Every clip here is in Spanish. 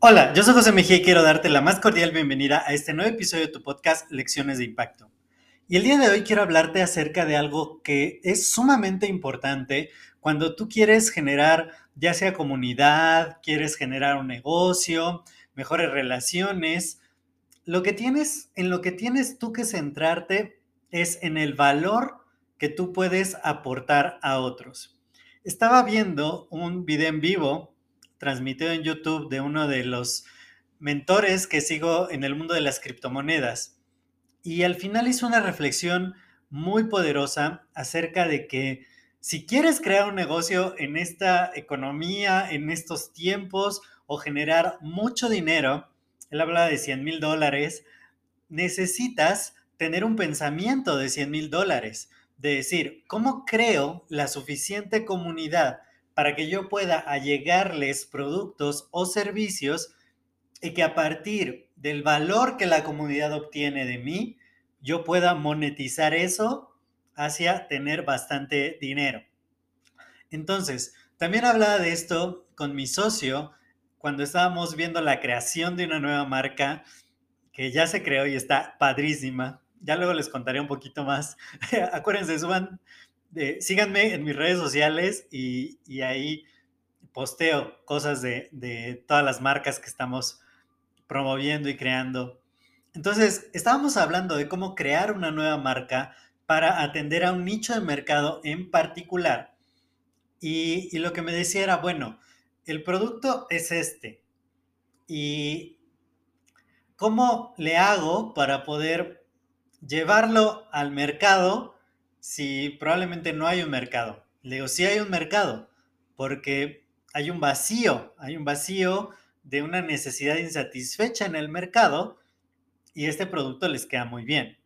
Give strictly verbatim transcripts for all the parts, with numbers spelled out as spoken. Hola, yo soy José Mejía y quiero darte la más cordial bienvenida a este nuevo episodio de tu podcast Lecciones de Impacto. Y el día de hoy quiero hablarte acerca de algo que es sumamente importante cuando tú quieres generar ya sea comunidad, quieres generar un negocio, mejores relaciones. Lo que tienes, en lo que tienes tú que centrarte es en el valor que tú puedes aportar a otros. Estaba viendo un video en vivo transmitido en YouTube de uno de los mentores que sigo en el mundo de las criptomonedas. Y al final hizo una reflexión muy poderosa acerca de que si quieres crear un negocio en esta economía, en estos tiempos o generar mucho dinero, él hablaba de cien mil dólares, necesitas tener un pensamiento de cien mil dólares, de decir, ¿cómo creo la suficiente comunidad para que yo pueda allegarles productos o servicios y que a partir del valor que la comunidad obtiene de mí, yo pueda monetizar eso hacia tener bastante dinero? Entonces, también hablaba de esto con mi socio cuando estábamos viendo la creación de una nueva marca que ya se creó y está padrísima. Ya luego les contaré un poquito más. Acuérdense, suban, eh, síganme en mis redes sociales y, y ahí posteo cosas de, de todas las marcas que estamos promoviendo y creando. Entonces, estábamos hablando de cómo crear una nueva marca para atender a un nicho de mercado en particular. Y, y lo que me decía era, bueno, el producto es este. ¿Y cómo le hago para poder llevarlo al mercado si probablemente no hay un mercado? Le digo, sí hay un mercado, porque hay un vacío, hay un vacío de una necesidad insatisfecha en el mercado y este producto les queda muy bien.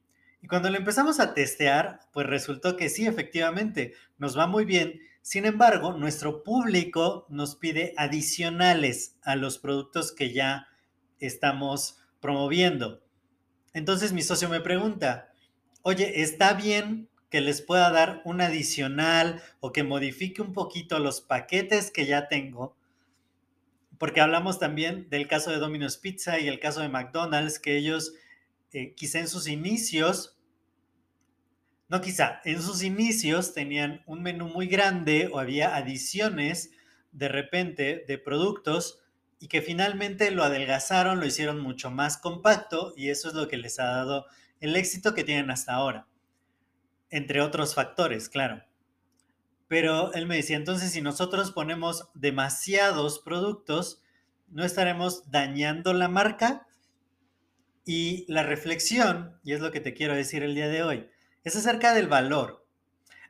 Y cuando lo empezamos a testear, pues resultó que sí, efectivamente, nos va muy bien. Sin embargo, nuestro público nos pide adicionales a los productos que ya estamos promoviendo. Entonces, mi socio me pregunta, oye, ¿está bien que les pueda dar un adicional o que modifique un poquito los paquetes que ya tengo? Porque hablamos también del caso de Domino's Pizza y el caso de McDonald's, que ellos... Eh, quizá en sus inicios, no quizá, en sus inicios tenían un menú muy grande o había adiciones de repente de productos y que finalmente lo adelgazaron, lo hicieron mucho más compacto y eso es lo que les ha dado el éxito que tienen hasta ahora, entre otros factores, claro. Pero él me decía, entonces si nosotros ponemos demasiados productos, ¿no estaremos dañando la marca? Y la reflexión, y es lo que te quiero decir el día de hoy, es acerca del valor,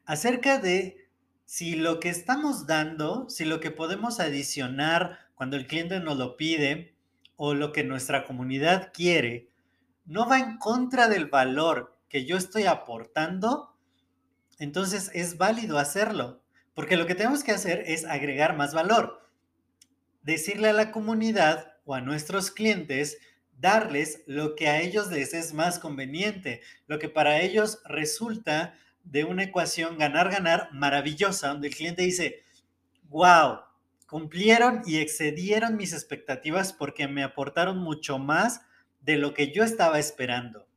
acerca de si lo que estamos dando, si lo que podemos adicionar cuando el cliente nos lo pide o lo que nuestra comunidad quiere, no va en contra del valor que yo estoy aportando, entonces es válido hacerlo, porque lo que tenemos que hacer es agregar más valor, decirle a la comunidad o a nuestros clientes darles lo que a ellos les es más conveniente, lo que para ellos resulta de una ecuación ganar-ganar maravillosa, donde el cliente dice, wow, cumplieron y excedieron mis expectativas porque me aportaron mucho más de lo que yo estaba esperando.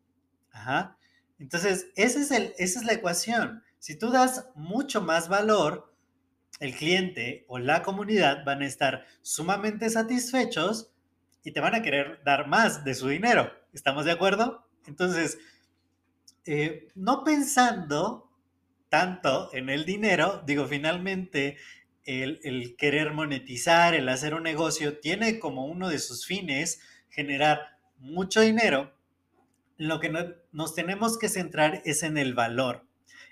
Ajá. Entonces, ese es el, esa es la ecuación. Si tú das mucho más valor, el cliente o la comunidad van a estar sumamente satisfechos y te van a querer dar más de su dinero. ¿Estamos de acuerdo? Entonces, eh, no pensando tanto en el dinero, digo, finalmente el, el querer monetizar, el hacer un negocio, tiene como uno de sus fines generar mucho dinero. Lo que no, nos tenemos que centrar es en el valor.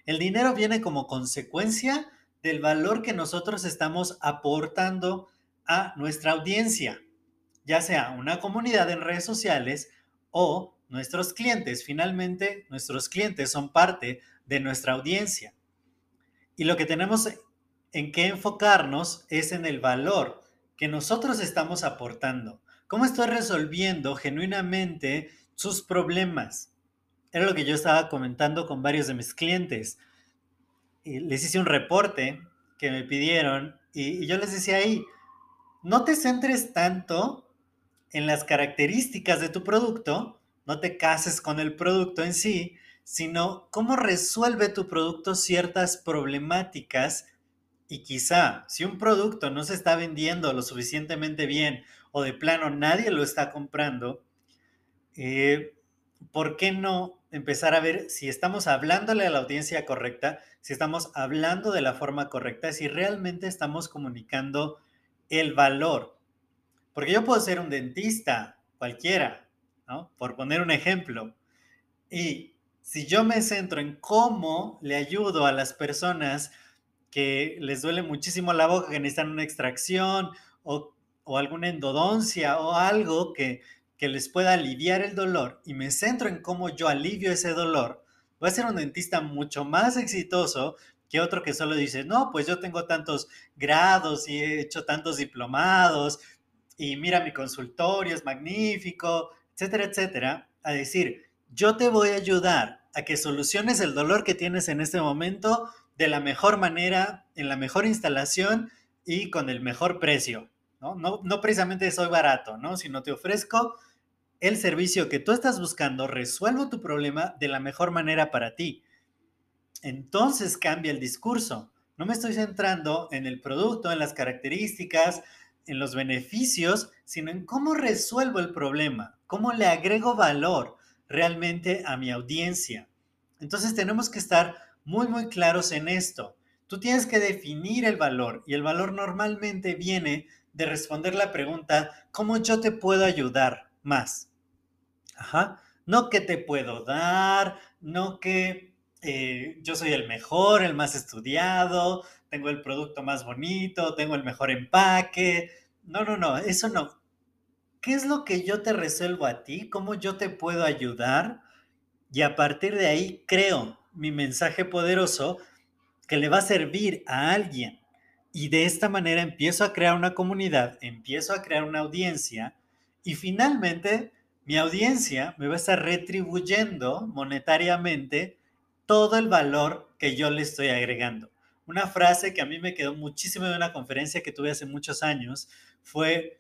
El dinero viene como consecuencia del valor que nosotros estamos aportando a nuestra audiencia, ya sea una comunidad en redes sociales o nuestros clientes. Finalmente, nuestros clientes son parte de nuestra audiencia. Y lo que tenemos en qué enfocarnos es en el valor que nosotros estamos aportando. ¿Cómo estoy resolviendo genuinamente sus problemas? Era lo que yo estaba comentando con varios de mis clientes. Y les hice un reporte que me pidieron y, y yo les decía ahí, no te centres tanto en las características de tu producto, no te cases con el producto en sí, sino cómo resuelve tu producto ciertas problemáticas. Y quizá si un producto no se está vendiendo lo suficientemente bien o de plano nadie lo está comprando, eh, ¿por qué no empezar a ver si estamos hablándole a la audiencia correcta, si estamos hablando de la forma correcta, si realmente estamos comunicando el valor? Porque yo puedo ser un dentista cualquiera, ¿no? Por poner un ejemplo. Y si yo me centro en cómo le ayudo a las personas que les duele muchísimo la boca, que necesitan una extracción o, o alguna endodoncia o algo que, que les pueda aliviar el dolor, y me centro en cómo yo alivio ese dolor, voy a ser un dentista mucho más exitoso que otro que solo dice, no, pues yo tengo tantos grados y he hecho tantos diplomados y mira mi consultorio, es magnífico, etcétera, etcétera, a decir, yo te voy a ayudar a que soluciones el dolor que tienes en este momento de la mejor manera, en la mejor instalación y con el mejor precio, ¿no? No, no precisamente soy barato, ¿no? Sino te ofrezco el servicio que tú estás buscando, resuelvo tu problema de la mejor manera para ti. Entonces cambia el discurso. No me estoy centrando en el producto, en las características, en los beneficios, sino en cómo resuelvo el problema, cómo le agrego valor realmente a mi audiencia. Entonces tenemos que estar muy, muy claros en esto. Tú tienes que definir el valor y el valor normalmente viene de responder la pregunta, ¿cómo yo te puedo ayudar más? Ajá. No que te puedo dar, no que eh, yo soy el mejor, el más estudiado, tengo el producto más bonito, tengo el mejor empaque. No, no, no, eso no. ¿Qué es lo que yo te resuelvo a ti? ¿Cómo yo te puedo ayudar? Y a partir de ahí creo mi mensaje poderoso que le va a servir a alguien. Y de esta manera empiezo a crear una comunidad, empiezo a crear una audiencia y finalmente mi audiencia me va a estar retribuyendo monetariamente todo el valor que yo le estoy agregando. Una frase que a mí me quedó muchísimo de una conferencia que tuve hace muchos años fue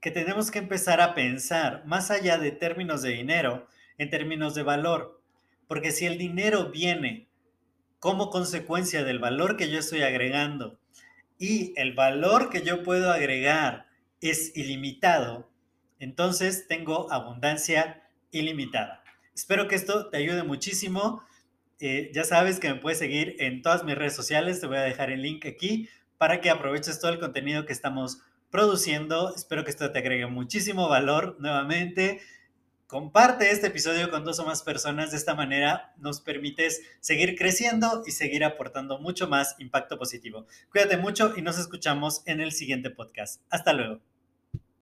que tenemos que empezar a pensar más allá de términos de dinero, en términos de valor. Porque si el dinero viene como consecuencia del valor que yo estoy agregando y el valor que yo puedo agregar es ilimitado, entonces tengo abundancia ilimitada. Espero que esto te ayude muchísimo. Eh, ya sabes que me puedes seguir en todas mis redes sociales. Te voy a dejar el link aquí para que aproveches todo el contenido que estamos produciendo. Espero que esto te agregue muchísimo valor nuevamente. Comparte este episodio con dos o más personas. De esta manera nos permites seguir creciendo y seguir aportando mucho más impacto positivo. Cuídate mucho y nos escuchamos en el siguiente podcast. Hasta luego.